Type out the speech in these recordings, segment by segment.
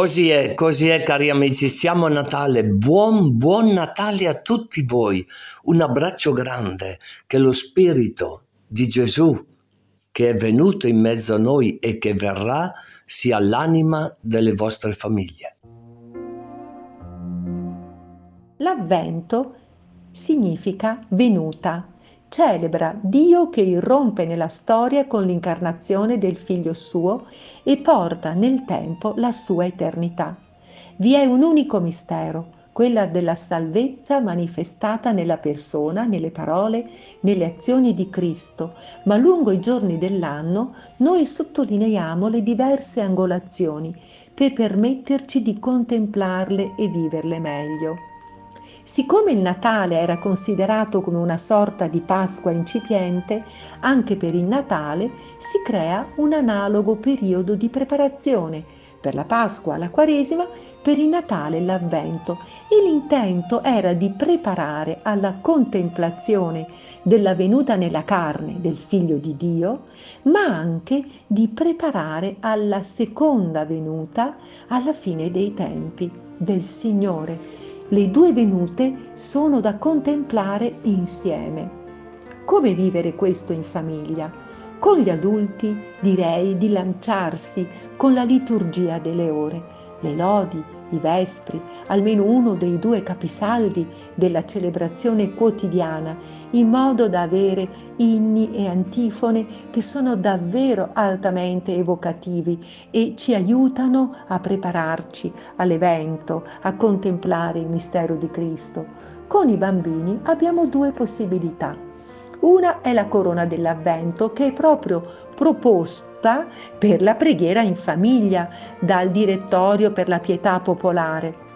Così è, cari amici, siamo a Natale. Buon Natale a tutti voi. Un abbraccio grande, che lo Spirito di Gesù, che è venuto in mezzo a noi e che verrà, sia l'anima delle vostre famiglie. L'Avvento significa venuta. Celebra Dio che irrompe nella storia con l'incarnazione del Figlio suo e porta nel tempo la sua eternità. Vi è un unico mistero, quella della salvezza manifestata nella persona, nelle parole, nelle azioni di Cristo, ma lungo i giorni dell'anno noi sottolineiamo le diverse angolazioni per permetterci di contemplarle e viverle meglio. Siccome il Natale era considerato come una sorta di Pasqua incipiente, anche per il Natale si crea un analogo periodo di preparazione per la Pasqua, la Quaresima, per il Natale l'Avvento, e l'intento era di preparare alla contemplazione della venuta nella carne del Figlio di Dio, ma anche di preparare alla seconda venuta alla fine dei tempi del Signore. Le due venute sono da contemplare insieme. Come vivere questo in famiglia? Con gli adulti direi di lanciarsi con la liturgia delle ore, le lodi, i vespri, almeno uno dei due capisaldi della celebrazione quotidiana, in modo da avere inni e antifone che sono davvero altamente evocativi e ci aiutano a prepararci all'evento, a contemplare il mistero di Cristo. Con i bambini abbiamo due possibilità. Una è la corona dell'Avvento, che è proprio proposta per la preghiera in famiglia dal Direttorio per la Pietà Popolare.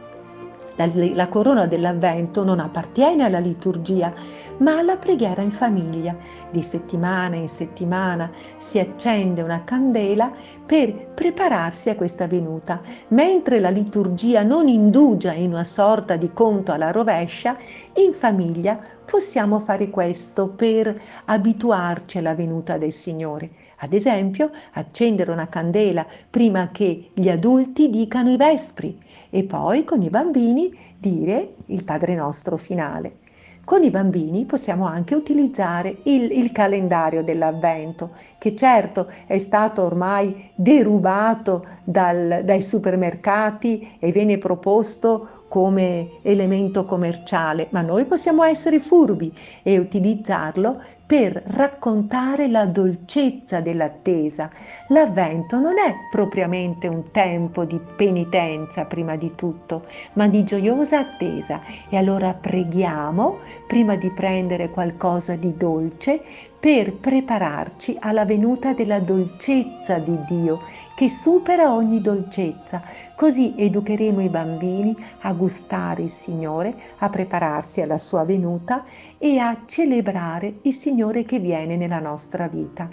La corona dell'Avvento non appartiene alla liturgia, ma alla preghiera in famiglia. Di settimana in settimana si accende una candela per prepararsi a questa venuta. Mentre la liturgia non indugia in una sorta di conto alla rovescia, in famiglia possiamo fare questo per abituarci alla venuta del Signore. Ad esempio, accendere una candela prima che gli adulti dicano i vespri e poi con i bambini dire il Padre Nostro finale. Con i bambini possiamo anche utilizzare il calendario dell'Avvento, che certo è stato ormai derubato dai supermercati e viene proposto come elemento commerciale, ma noi possiamo essere furbi e utilizzarlo per raccontare la dolcezza dell'attesa. L'Avvento non è propriamente un tempo di penitenza prima di tutto, ma di gioiosa attesa, e allora preghiamo prima di prendere qualcosa di dolce per prepararci alla venuta della dolcezza di Dio, che supera ogni dolcezza. Così educheremo i bambini a gustare il Signore, a prepararsi alla sua venuta e a celebrare il Signore che viene nella nostra vita.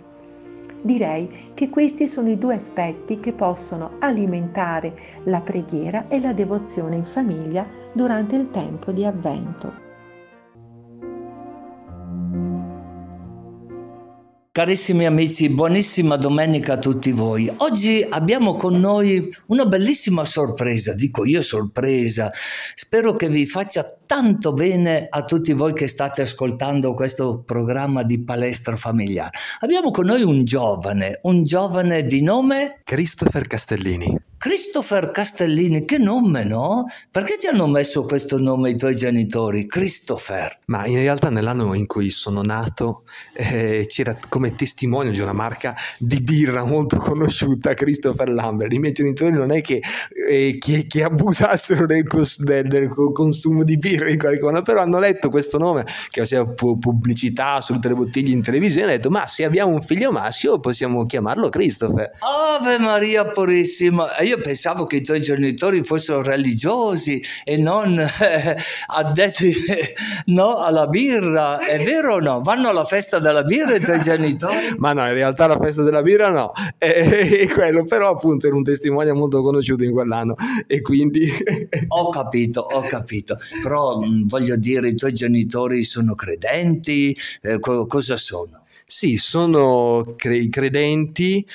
Direi che questi sono i due aspetti che possono alimentare la preghiera e la devozione in famiglia durante il tempo di Avvento. Carissimi amici, buonissima domenica a tutti voi. Oggi abbiamo con noi una bellissima sorpresa, dico io sorpresa. Spero che vi faccia tanto bene a tutti voi che state ascoltando questo programma di palestra familiare. Abbiamo con noi un giovane di nome? Christopher Castellini. Christopher Castellini, che nome, no? Perché ti hanno messo questo nome i tuoi genitori, Christopher? Ma in realtà nell'anno in cui sono nato c'era come testimone di una marca di birra molto conosciuta, Christopher Lambert. I miei genitori non è che abusassero del consumo di birra in qualche modo, però hanno letto questo nome che faceva pubblicità su tutte le bottiglie in televisione e hanno detto: ma se abbiamo un figlio maschio possiamo chiamarlo Christopher. Ave Maria Purissima! Io pensavo che i tuoi genitori fossero religiosi e non addetti no, alla birra. È vero o no? Vanno alla festa della birra i tuoi genitori? Ma no, in realtà la festa della birra no, è quello, però appunto era un testimone molto conosciuto in quell'anno e quindi... Ho capito, però voglio dire, i tuoi genitori sono credenti, cosa sono? Sì, sono credenti,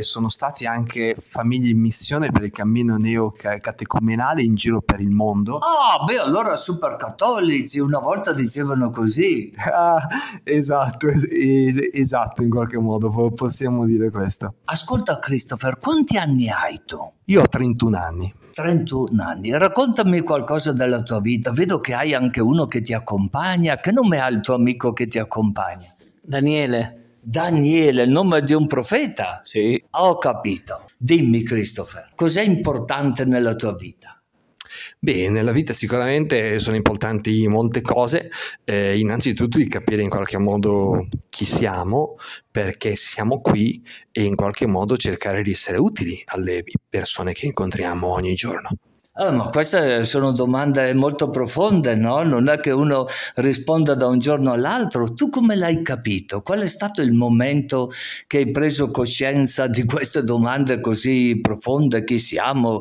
sono stati anche famiglie in missione per il cammino neocatecumenale in giro per il mondo. Ah, beh, allora super cattolici, una volta dicevano così. Ah, esatto, esatto, in qualche modo possiamo dire questo. Ascolta Christopher, quanti anni hai tu? Io ho 31 anni. 31 anni, raccontami qualcosa della tua vita, vedo che hai anche uno che ti accompagna, che nome ha il tuo amico che ti accompagna? Daniele. Daniele, nome di un profeta? Sì. Ho capito. Dimmi Christopher, cos'è importante nella tua vita? Beh, nella vita sicuramente sono importanti molte cose, innanzitutto di capire in qualche modo chi siamo, perché siamo qui e in qualche modo cercare di essere utili alle persone che incontriamo ogni giorno. Ma queste sono domande molto profonde, no? Non è che uno risponda da un giorno all'altro. Tu come l'hai capito? Qual è stato il momento che hai preso coscienza di queste domande così profonde? Chi siamo?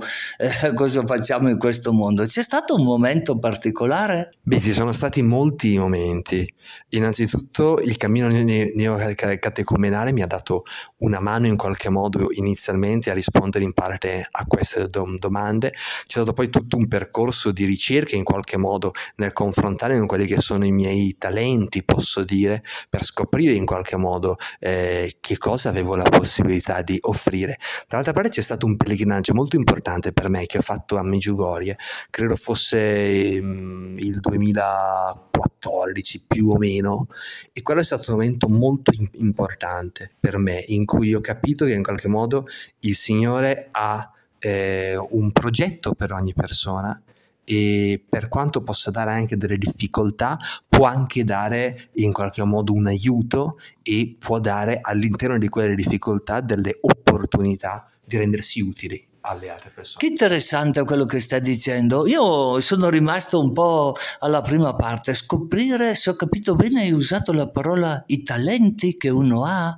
Cosa facciamo in questo mondo? C'è stato un momento particolare? Beh, ci sono stati molti momenti. Innanzitutto il cammino neocatecumenale mi ha dato una mano in qualche modo inizialmente a rispondere in parte a queste domande. C'è poi tutto un percorso di ricerca in qualche modo nel confrontare con quelli che sono i miei talenti, posso dire, per scoprire in qualche modo che cosa avevo la possibilità di offrire. Tra l'altra parte c'è stato un pellegrinaggio molto importante per me che ho fatto a Međugorje, credo fosse il 2014 più o meno, e quello è stato un momento molto importante per me, in cui ho capito che in qualche modo il Signore ha un progetto per ogni persona e per quanto possa dare anche delle difficoltà può anche dare in qualche modo un aiuto e può dare all'interno di quelle difficoltà delle opportunità di rendersi utili alle altre persone. Che interessante quello che stai dicendo. Io sono rimasto un po' alla prima parte, scoprire, se ho capito bene hai usato la parola i talenti che uno ha,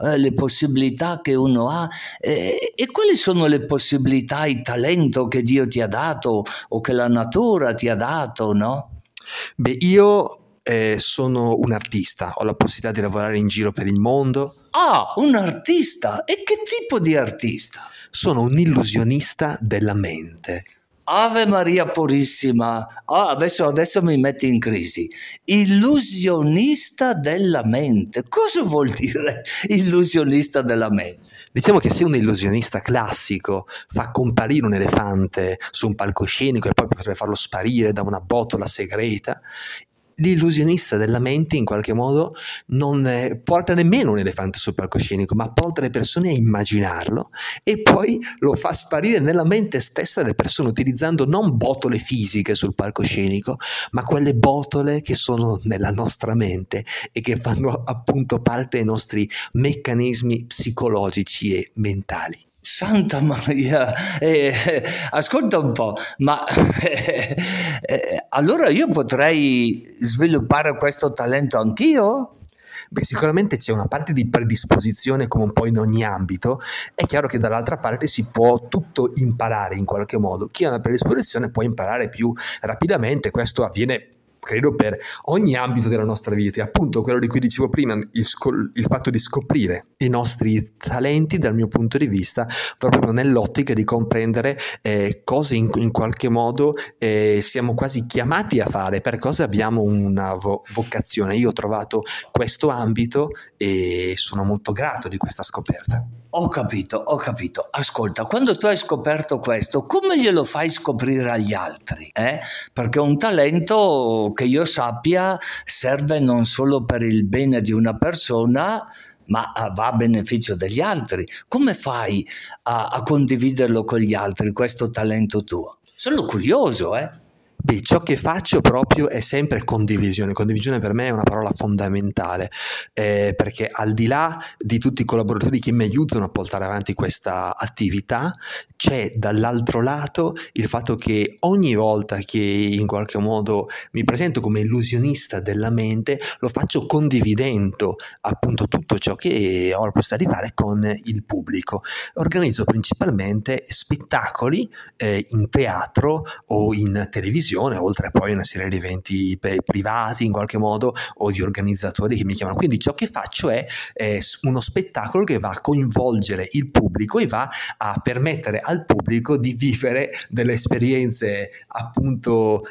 le possibilità che uno ha, e quali sono le possibilità, il talento che Dio ti ha dato o che la natura ti ha dato, no? Beh, io sono un artista, ho la possibilità di lavorare in giro per il mondo. Ah, un artista? E che tipo di artista? Sono un illusionista della mente. Ave Maria Purissima, adesso mi metti in crisi. Illusionista della mente, cosa vuol dire illusionista della mente? Diciamo che se un illusionista classico fa comparire un elefante su un palcoscenico e poi potrebbe farlo sparire da una botola segreta, l'illusionista della mente in qualche modo non porta nemmeno un elefante sul palcoscenico, ma porta le persone a immaginarlo e poi lo fa sparire nella mente stessa delle persone, utilizzando non botole fisiche sul palcoscenico, ma quelle botole che sono nella nostra mente e che fanno appunto parte dei nostri meccanismi psicologici e mentali. Santa Maria, ascolta un po', ma allora io potrei sviluppare questo talento anch'io? Beh, sicuramente c'è una parte di predisposizione come un po' in ogni ambito, è chiaro che dall'altra parte si può tutto imparare in qualche modo, chi ha una predisposizione può imparare più rapidamente, questo avviene credo per ogni ambito della nostra vita, appunto quello di cui dicevo prima, il fatto di scoprire i nostri talenti dal mio punto di vista proprio nell'ottica di comprendere cose in qualche modo siamo quasi chiamati a fare, per cosa abbiamo una vocazione. Io ho trovato questo ambito e sono molto grato di questa scoperta. Ho capito. Ascolta, quando tu hai scoperto questo, come glielo fai scoprire agli altri? Perché un talento, che io sappia, serve non solo per il bene di una persona, ma va a beneficio degli altri. Come fai a condividerlo con gli altri, questo talento tuo? Sono curioso, Beh, ciò che faccio proprio è sempre condivisione. Condivisione per me è una parola fondamentale, perché al di là di tutti i collaboratori che mi aiutano a portare avanti questa attività, c'è dall'altro lato il fatto che ogni volta che in qualche modo mi presento come illusionista della mente, lo faccio condividendo appunto tutto ciò che ho la possibilità di fare con il pubblico. Organizzo principalmente spettacoli in teatro o in televisione, televisione, oltre poi a una serie di eventi privati in qualche modo o di organizzatori che mi chiamano. Quindi ciò che faccio è uno spettacolo che va a coinvolgere il pubblico e va a permettere al pubblico di vivere delle esperienze appunto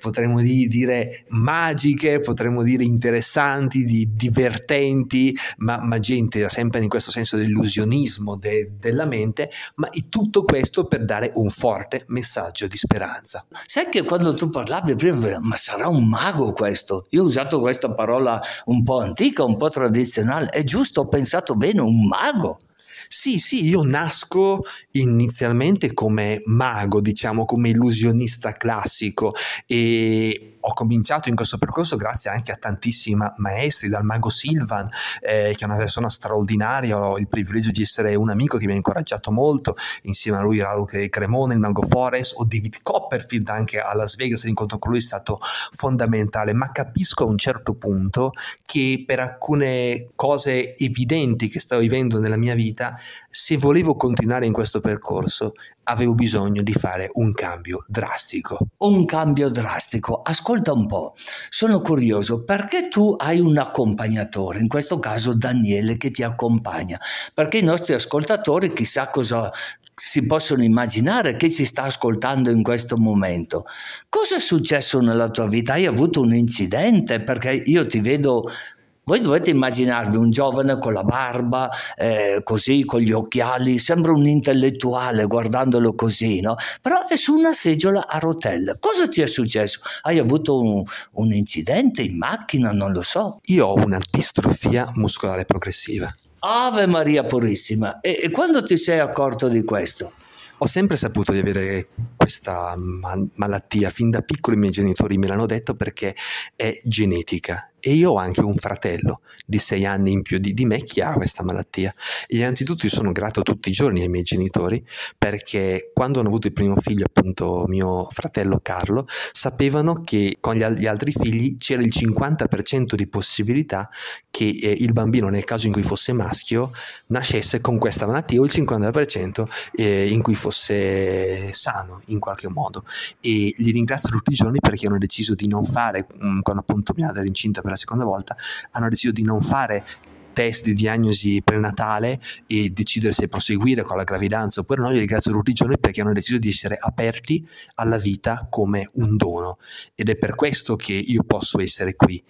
potremmo dire magiche, potremmo dire interessanti, divertenti, ma gente sempre in questo senso dell'illusionismo della mente, ma tutto questo per dare un forte messaggio di speranza. Sai che quando tu parlavi prima, ma sarà un mago questo? Io ho usato questa parola un po' antica, un po' tradizionale, è giusto, ho pensato bene, un mago? Sì, io nasco inizialmente come mago, diciamo come illusionista classico, e ho cominciato in questo percorso grazie anche a tantissimi maestri, dal Mago Silvan, che è una persona straordinaria. Ho il privilegio di essere un amico che mi ha incoraggiato molto, insieme a lui Raul Cremone, il Mago Forest, o David Copperfield anche a Las Vegas, l'incontro con lui è stato fondamentale. Ma capisco a un certo punto che per alcune cose evidenti che stavo vivendo nella mia vita, se volevo continuare in questo percorso, avevo bisogno di fare un cambio drastico. Un cambio drastico. Ascolta un po', sono curioso, perché tu hai un accompagnatore, in questo caso Daniele, che ti accompagna? Perché i nostri ascoltatori chissà cosa si possono immaginare che ci sta ascoltando in questo momento. Cosa è successo nella tua vita? Hai avuto un incidente? Perché io ti vedo... Voi dovete immaginarvi un giovane con la barba, così, con gli occhiali, sembra un intellettuale guardandolo così, no? Però è su una seggiola a rotelle. Cosa ti è successo? Hai avuto un incidente in macchina? Non lo so. Io ho una distrofia muscolare progressiva. Ave Maria Purissima! E quando ti sei accorto di questo? Ho sempre saputo di avere questa malattia, fin da piccolo i miei genitori me l'hanno detto perché è genetica. E io ho anche un fratello di 6 anni in più di me che ha questa malattia. E innanzitutto io sono grato tutti i giorni ai miei genitori, perché quando hanno avuto il primo figlio, appunto mio fratello Carlo, sapevano che con gli altri figli c'era il 50% di possibilità che il bambino, nel caso in cui fosse maschio, nascesse con questa malattia, o il 50% in cui fosse sano in qualche modo. E li ringrazio tutti i giorni perché hanno deciso di non fare, quando appunto mia madre era incinta per la seconda volta, hanno deciso di non fare test di diagnosi prenatale e decidere se proseguire con la gravidanza oppure no. Io ringrazio tutti i giorni perché hanno deciso di essere aperti alla vita come un dono, ed è per questo che io posso essere qui.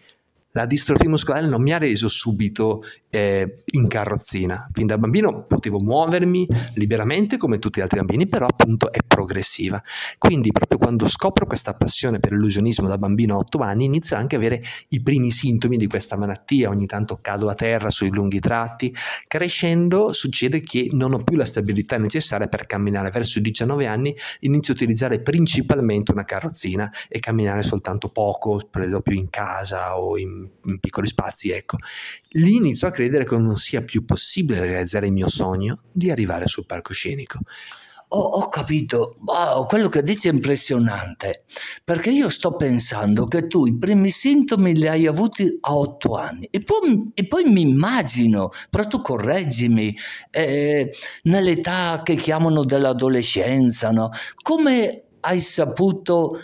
La distrofia muscolare non mi ha reso subito in carrozzina. Fin da bambino potevo muovermi liberamente come tutti gli altri bambini, però appunto è progressiva. Quindi proprio quando scopro questa passione per l'illusionismo da bambino a 8 anni, inizio anche a avere i primi sintomi di questa malattia. Ogni tanto cado a terra sui lunghi tratti. Crescendo succede che non ho più la stabilità necessaria per camminare. Verso i 19 anni inizio a utilizzare principalmente una carrozzina e camminare soltanto poco, per esempio in casa o in piccoli spazi, ecco. Lì inizio a credere che non sia più possibile realizzare il mio sogno di arrivare sul palcoscenico. Ho capito, quello che dici è impressionante, perché io sto pensando che tu i primi sintomi li hai avuti a 8 anni e poi mi immagino, però tu correggimi, nell'età che chiamano dell'adolescenza, no? Come hai saputo...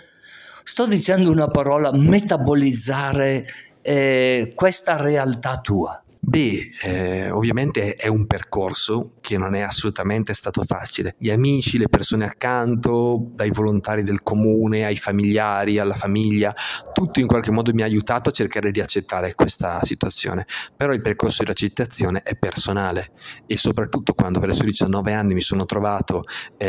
Sto dicendo una parola, metabolizzare questa realtà tua. Ovviamente è un percorso che non è assolutamente stato facile. Gli amici, le persone accanto, dai volontari del comune ai familiari, alla famiglia, tutto in qualche modo mi ha aiutato a cercare di accettare questa situazione. Però il percorso di accettazione è personale, e soprattutto quando verso i 19 anni mi sono trovato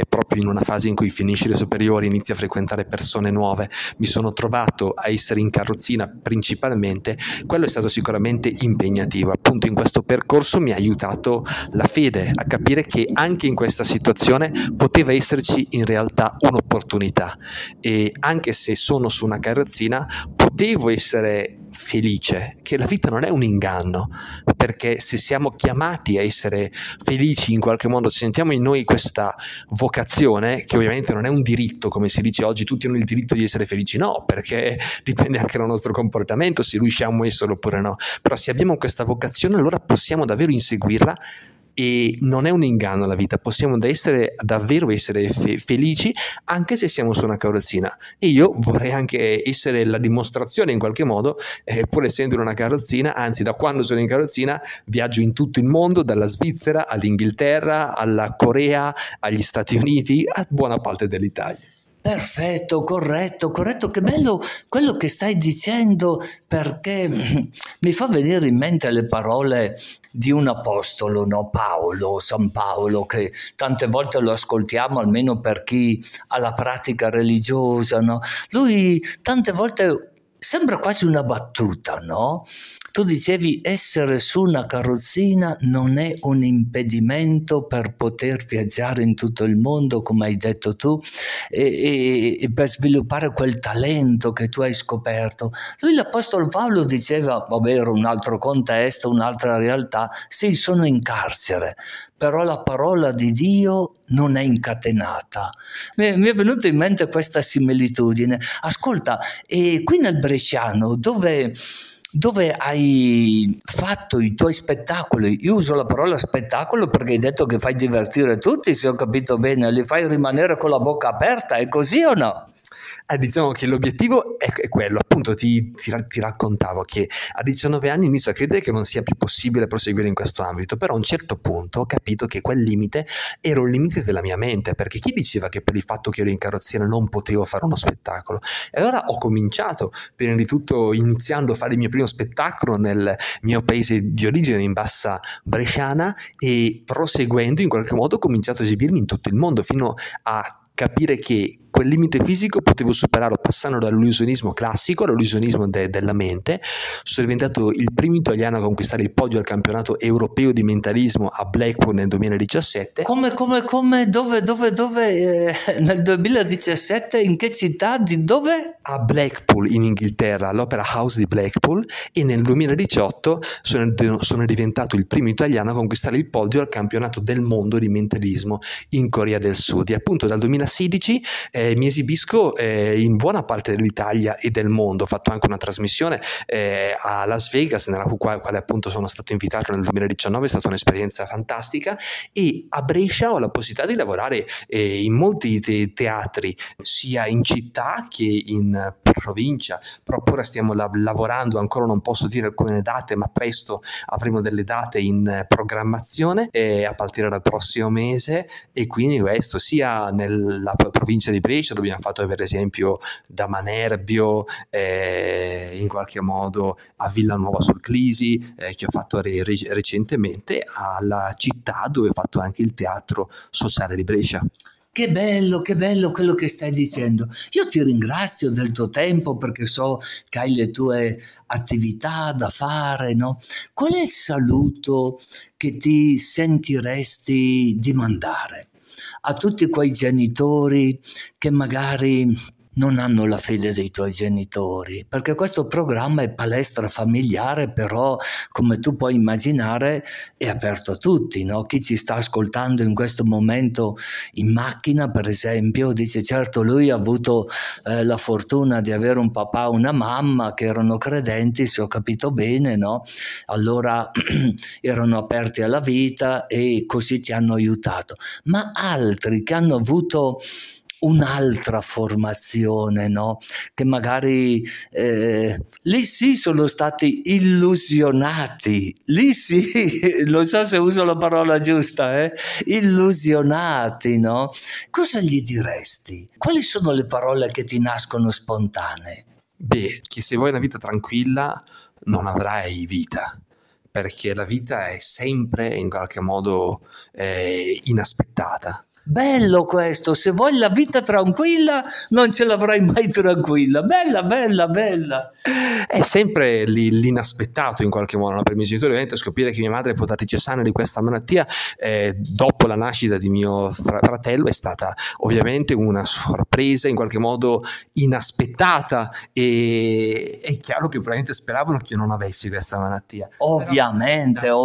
proprio in una fase in cui finisci le superiori, inizi a frequentare persone nuove, mi sono trovato a essere in carrozzina principalmente. Quello è stato sicuramente impegnativo. Appunto in questo percorso mi ha aiutato la fede a capire che anche in questa situazione poteva esserci in realtà un'opportunità, e anche se sono su una carrozzina potevo essere felice, che la vita non è un inganno, perché se siamo chiamati a essere felici in qualche modo, sentiamo in noi questa vocazione, che ovviamente non è un diritto, come si dice oggi, tutti hanno il diritto di essere felici, no, perché dipende anche dal nostro comportamento se riusciamo a esserlo oppure no, però se abbiamo questa vocazione allora possiamo davvero inseguirla e non è un inganno la vita, possiamo davvero essere felici anche se siamo su una carrozzina, e io vorrei anche essere la dimostrazione in qualche modo, pur essendo in una carrozzina, anzi da quando sono in carrozzina viaggio in tutto il mondo, dalla Svizzera all'Inghilterra, alla Corea, agli Stati Uniti, a buona parte dell'Italia. Perfetto, corretto, che bello quello che stai dicendo, perché mi fa venire in mente le parole di un apostolo, no? Paolo, San Paolo, che tante volte lo ascoltiamo, almeno per chi ha la pratica religiosa, no? Lui tante volte sembra quasi una battuta, no? Tu dicevi, essere su una carrozzina non è un impedimento per poter viaggiare in tutto il mondo, come hai detto tu, e per sviluppare quel talento che tu hai scoperto. Lui, l'Apostolo Paolo, diceva, vabbè, era un altro contesto, un'altra realtà, sì, sono in carcere, però la parola di Dio non è incatenata. Mi è venuta in mente questa similitudine. Ascolta, e qui nel Bresciano, dove hai fatto i tuoi spettacoli, io uso la parola spettacolo perché hai detto che fai divertire tutti, se ho capito bene, li fai rimanere con la bocca aperta, è così o no? Diciamo che l'obiettivo è quello, appunto ti raccontavo che a 19 anni inizio a credere che non sia più possibile proseguire in questo ambito, però a un certo punto ho capito che quel limite era un limite della mia mente, perché chi diceva che per il fatto che ero in carrozzina non potevo fare uno spettacolo? E allora ho cominciato, prima di tutto iniziando a fare il mio primo spettacolo nel mio paese di origine, in Bassa Bresciana, e proseguendo in qualche modo ho cominciato a esibirmi in tutto il mondo, fino a capire che quel limite fisico potevo superarlo passando dall'illusionismo classico all'illusionismo della mente. Sono diventato il primo italiano a conquistare il podio al campionato europeo di mentalismo a Blackpool nel 2017. Nel 2017, in che città, di dove? A Blackpool in Inghilterra, all'Opera House di Blackpool, e nel 2018 sono diventato il primo italiano a conquistare il podio al campionato del mondo di mentalismo in Corea del Sud, e appunto dal 2016 mi esibisco in buona parte dell'Italia e del mondo. Ho fatto anche una trasmissione a Las Vegas, nella quale appunto sono stato invitato nel 2019, è stata un'esperienza fantastica, e a Brescia ho la possibilità di lavorare in molti teatri, sia in città che in provincia, proprio ora stiamo lavorando, ancora non posso dire alcune date, ma presto avremo delle date in programmazione a partire dal prossimo mese, e quindi questo sia nella provincia di Brescia, dove abbiamo fatto per esempio da Manerbio in qualche modo a Villa Nuova sul Clisi, che ho fatto recentemente, alla città dove ho fatto anche il teatro sociale di Brescia. Che bello quello che stai dicendo. Io ti ringrazio del tuo tempo, perché so che hai le tue attività da fare, no? Qual è il saluto che ti sentiresti di mandare a tutti quei genitori che magari non hanno la fede dei tuoi genitori? Perché questo programma è palestra familiare, però come tu puoi immaginare è aperto a tutti, no? Chi ci sta ascoltando in questo momento in macchina, per esempio, dice, certo, lui ha avuto la fortuna di avere un papà o una mamma che erano credenti, se ho capito bene, no? Allora erano aperti alla vita e così ti hanno aiutato. Ma altri che hanno avuto un'altra formazione, no? Che magari lì sì sono stati illusionati, lì sì, non so se uso la parola giusta, illusionati, no? Cosa gli diresti? Quali sono le parole che ti nascono spontanee? Che se vuoi una vita tranquilla non avrai vita, perché la vita è sempre in qualche modo inaspettata. Bello questo, se vuoi la vita tranquilla non ce l'avrai mai tranquilla, bella. È sempre l'inaspettato in qualche modo, no? Per i miei genitori ovviamente scoprire che mia madre è portatrice sana di questa malattia dopo la nascita di mio fratello è stata ovviamente una sorpresa in qualche modo inaspettata, e è chiaro che probabilmente speravano che io non avessi questa malattia. Ovviamente.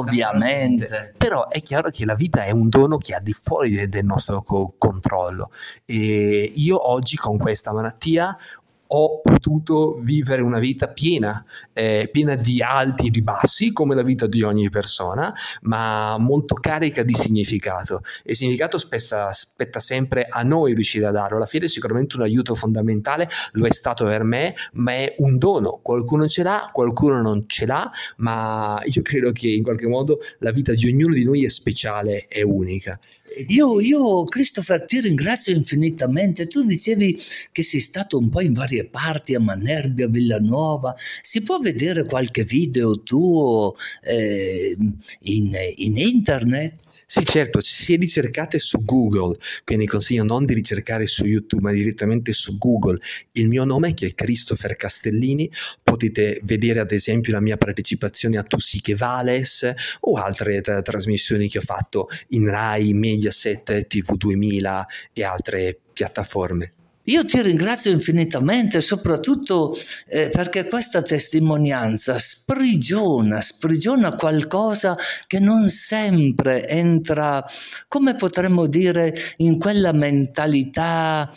Però è chiaro che la vita è un dono che è al di fuori del nostro controllo, e io oggi con questa malattia ho potuto vivere una vita piena, piena di alti e di bassi, come la vita di ogni persona, ma molto carica di significato. E il significato spetta sempre a noi riuscire a darlo. La fede è sicuramente un aiuto fondamentale, lo è stato per me, ma è un dono. Qualcuno ce l'ha, qualcuno non ce l'ha, ma io credo che in qualche modo la vita di ognuno di noi è speciale, è unica. Io Christopher ti ringrazio infinitamente. Tu dicevi che sei stato un po' in varie parti, a Manerbio, a Villa Nuova. Si può vedere qualche video tuo in internet? Sì, certo, se ricercate su Google, quindi consiglio non di ricercare su YouTube, ma direttamente su Google, il mio nome, che è Christopher Castellini, potete vedere ad esempio la mia partecipazione a Tu sì che Vales o altre trasmissioni che ho fatto in Rai, Mediaset, TV2000 e altre piattaforme. Io ti ringrazio infinitamente, soprattutto perché questa testimonianza sprigiona qualcosa che non sempre entra, come potremmo dire, in quella mentalità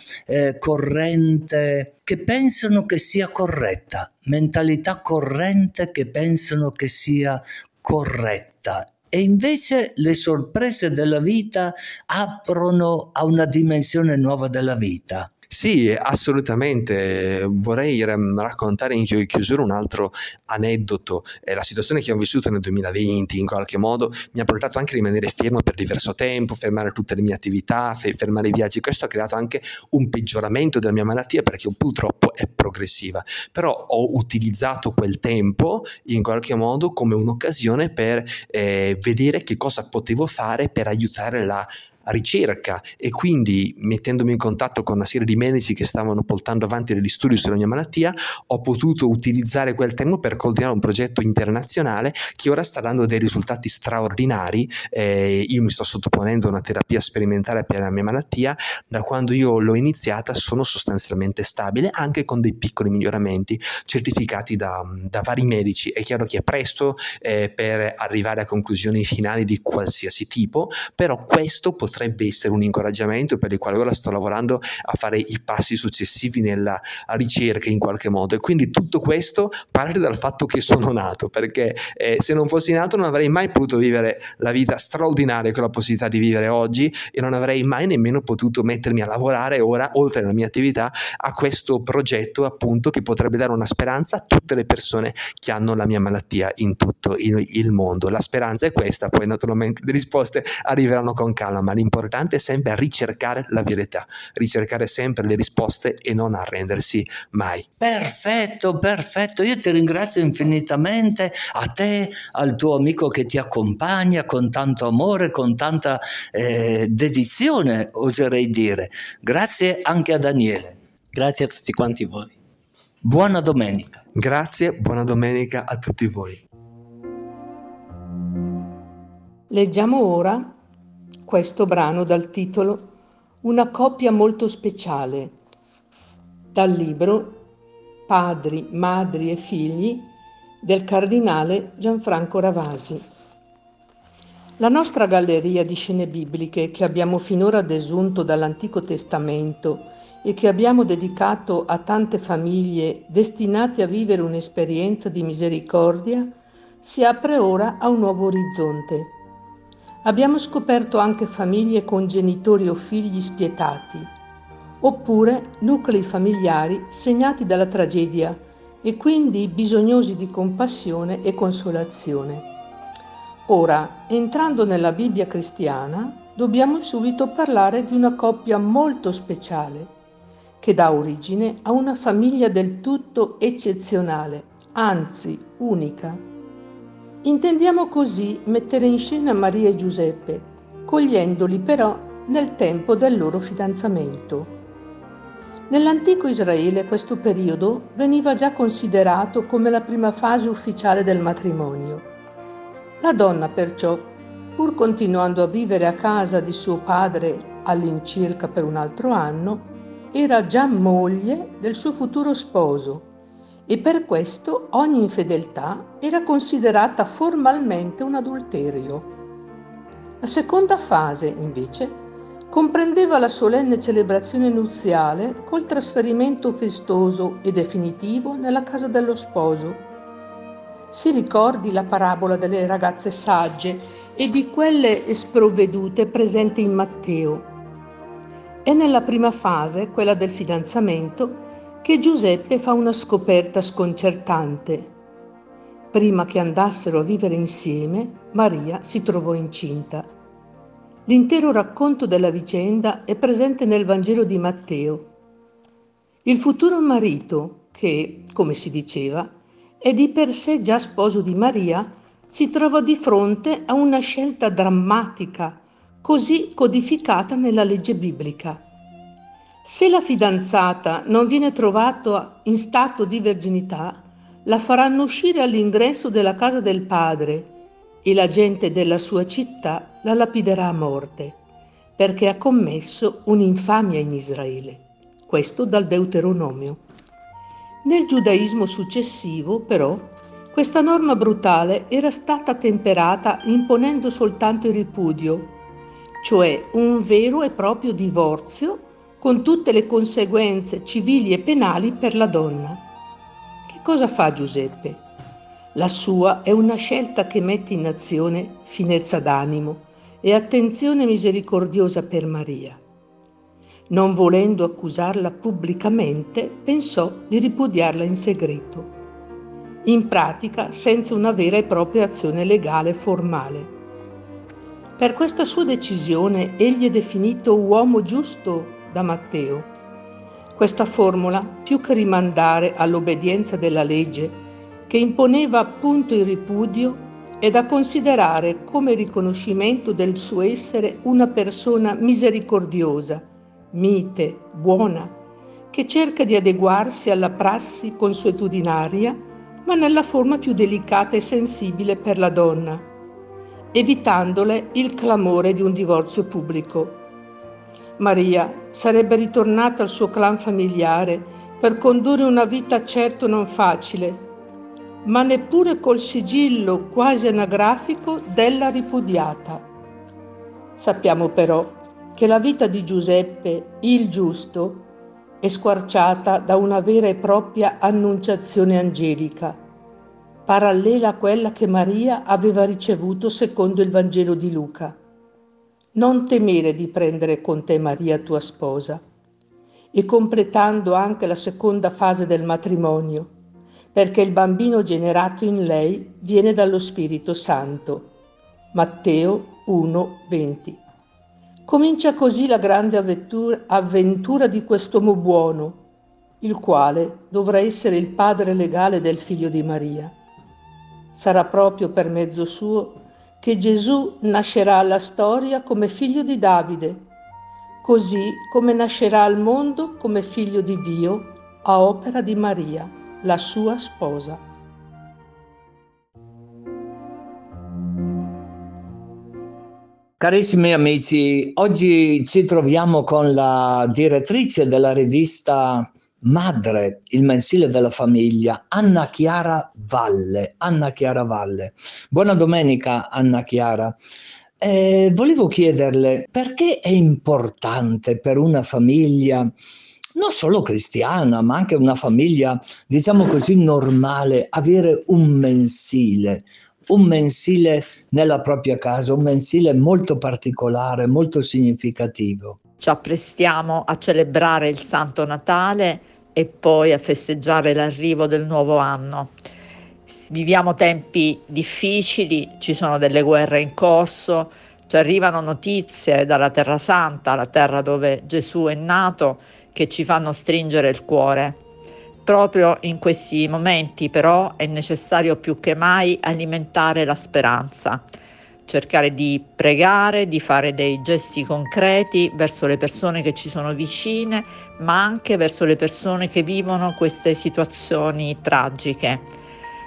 corrente che pensano che sia corretta, mentalità corrente che pensano che sia corretta. E invece le sorprese della vita aprono a una dimensione nuova della vita. Sì, assolutamente. Vorrei raccontare in chiusura un altro aneddoto. La situazione che ho vissuto nel 2020 in qualche modo mi ha portato anche a rimanere fermo per diverso tempo, fermare tutte le mie attività, fermare i viaggi. Questo ha creato anche un peggioramento della mia malattia, perché purtroppo è progressiva. Però ho utilizzato quel tempo in qualche modo come un'occasione per vedere che cosa potevo fare per aiutare la ricerca, e quindi mettendomi in contatto con una serie di medici che stavano portando avanti degli studi sulla mia malattia, ho potuto utilizzare quel tempo per coordinare un progetto internazionale che ora sta dando dei risultati straordinari. Io mi sto sottoponendo a una terapia sperimentale per la mia malattia. Da quando io l'ho iniziata sono sostanzialmente stabile, anche con dei piccoli miglioramenti certificati da vari medici. È chiaro che è presto per arrivare a conclusioni finali di qualsiasi tipo, però questo potrebbe essere un incoraggiamento per il quale ora sto lavorando a fare i passi successivi nella ricerca in qualche modo. E quindi tutto questo parte dal fatto che sono nato, perché se non fossi nato non avrei mai potuto vivere la vita straordinaria che ho la possibilità di vivere oggi, e non avrei mai nemmeno potuto mettermi a lavorare ora, oltre alla mia attività, a questo progetto appunto che potrebbe dare una speranza a tutte le persone che hanno la mia malattia in tutto il mondo. La speranza è questa, poi naturalmente le risposte arriveranno con calma. L'importante è sempre ricercare la verità, ricercare sempre le risposte e non arrendersi mai. Perfetto, io ti ringrazio infinitamente, a te, al tuo amico che ti accompagna con tanto amore, con tanta dedizione, oserei dire. Grazie anche a Daniele. Grazie a tutti quanti voi. Buona domenica. Grazie, buona domenica a tutti voi. Leggiamo ora questo brano dal titolo Una coppia molto speciale, dal libro Padri, Madri e Figli del cardinale Gianfranco Ravasi. La nostra galleria di scene bibliche che abbiamo finora desunto dall'Antico Testamento e che abbiamo dedicato a tante famiglie destinate a vivere un'esperienza di misericordia si apre ora a un nuovo orizzonte. Abbiamo scoperto anche famiglie con genitori o figli spietati, oppure nuclei familiari segnati dalla tragedia e quindi bisognosi di compassione e consolazione. Ora, entrando nella Bibbia cristiana, dobbiamo subito parlare di una coppia molto speciale, che dà origine a una famiglia del tutto eccezionale, anzi unica. Intendiamo così mettere in scena Maria e Giuseppe, cogliendoli però nel tempo del loro fidanzamento. Nell'antico Israele questo periodo veniva già considerato come la prima fase ufficiale del matrimonio. La donna perciò, pur continuando a vivere a casa di suo padre all'incirca per un altro anno, era già moglie del suo futuro sposo, e per questo ogni infedeltà era considerata formalmente un adulterio. La seconda fase, invece, comprendeva la solenne celebrazione nuziale col trasferimento festoso e definitivo nella casa dello sposo. Si ricordi la parabola delle ragazze sagge e di quelle sprovvedute presente in Matteo. È nella prima fase, quella del fidanzamento, che Giuseppe fa una scoperta sconcertante. Prima che andassero a vivere insieme, Maria si trovò incinta. L'intero racconto della vicenda è presente nel Vangelo di Matteo. Il futuro marito, che, come si diceva, è di per sé già sposo di Maria, si trova di fronte a una scelta drammatica, così codificata nella legge biblica. Se la fidanzata non viene trovata in stato di verginità, la faranno uscire all'ingresso della casa del padre e la gente della sua città la lapiderà a morte, perché ha commesso un'infamia in Israele. Questo dal Deuteronomio. Nel giudaismo successivo, però, questa norma brutale era stata temperata imponendo soltanto il ripudio, cioè un vero e proprio divorzio con tutte le conseguenze civili e penali per la donna. Cosa fa Giuseppe? La sua è una scelta che mette in azione finezza d'animo e attenzione misericordiosa per Maria. Non volendo accusarla pubblicamente, pensò di ripudiarla in segreto, in pratica senza una vera e propria azione legale formale. Per questa sua decisione egli è definito uomo giusto da Matteo. Questa formula, più che rimandare all'obbedienza della legge, che imponeva appunto il ripudio, è da considerare come riconoscimento del suo essere una persona misericordiosa, mite, buona, che cerca di adeguarsi alla prassi consuetudinaria, ma nella forma più delicata e sensibile per la donna, evitandole il clamore di un divorzio pubblico. Maria sarebbe ritornata al suo clan familiare per condurre una vita certo non facile, ma neppure col sigillo quasi anagrafico della ripudiata. Sappiamo però che la vita di Giuseppe, il giusto, è squarciata da una vera e propria annunciazione angelica, parallela a quella che Maria aveva ricevuto secondo il Vangelo di Luca. Non temere di prendere con te Maria tua sposa, e completando anche la seconda fase del matrimonio, perché il bambino generato in lei viene dallo Spirito Santo. Matteo 1,20. Comincia così la grande avventura di quest'uomo buono, il quale dovrà essere il padre legale del figlio di Maria. Sarà proprio per mezzo suo che Gesù nascerà alla storia come figlio di Davide, così come nascerà al mondo come figlio di Dio a opera di Maria, la sua sposa. Carissimi amici, oggi ci troviamo con la direttrice della rivista Madre, il mensile della famiglia, Anna Chiara Valle. Anna Chiara Valle. Buona domenica, Anna Chiara. Volevo chiederle perché è importante per una famiglia, non solo cristiana, ma anche una famiglia, diciamo così, normale, avere un mensile nella propria casa, un mensile molto particolare, molto significativo. Ci apprestiamo a celebrare il Santo Natale e poi a festeggiare l'arrivo del nuovo anno. Viviamo tempi difficili, ci sono delle guerre in corso, ci arrivano notizie dalla Terra Santa, la terra dove Gesù è nato, che ci fanno stringere il cuore. Proprio in questi momenti, però, è necessario più che mai alimentare la speranza. Cercare di pregare, di fare dei gesti concreti verso le persone che ci sono vicine, ma anche verso le persone che vivono queste situazioni tragiche.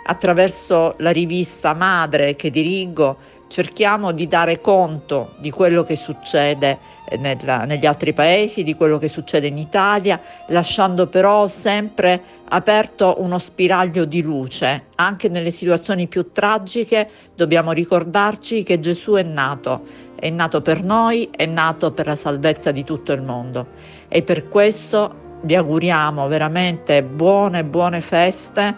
Attraverso la rivista Madre che dirigo, cerchiamo di dare conto di quello che succede negli altri paesi, di quello che succede in Italia, lasciando però sempre aperto uno spiraglio di luce. Anche nelle situazioni più tragiche dobbiamo ricordarci che Gesù è nato è nato per noi, è nato per la salvezza di tutto il mondo. E per questo vi auguriamo veramente buone feste,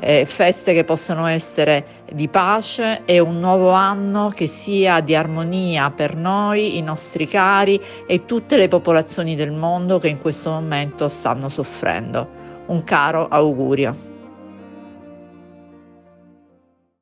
feste che possono essere di pace e un nuovo anno che sia di armonia per noi, i nostri cari e tutte le popolazioni del mondo che in questo momento stanno soffrendo. Un caro augurio.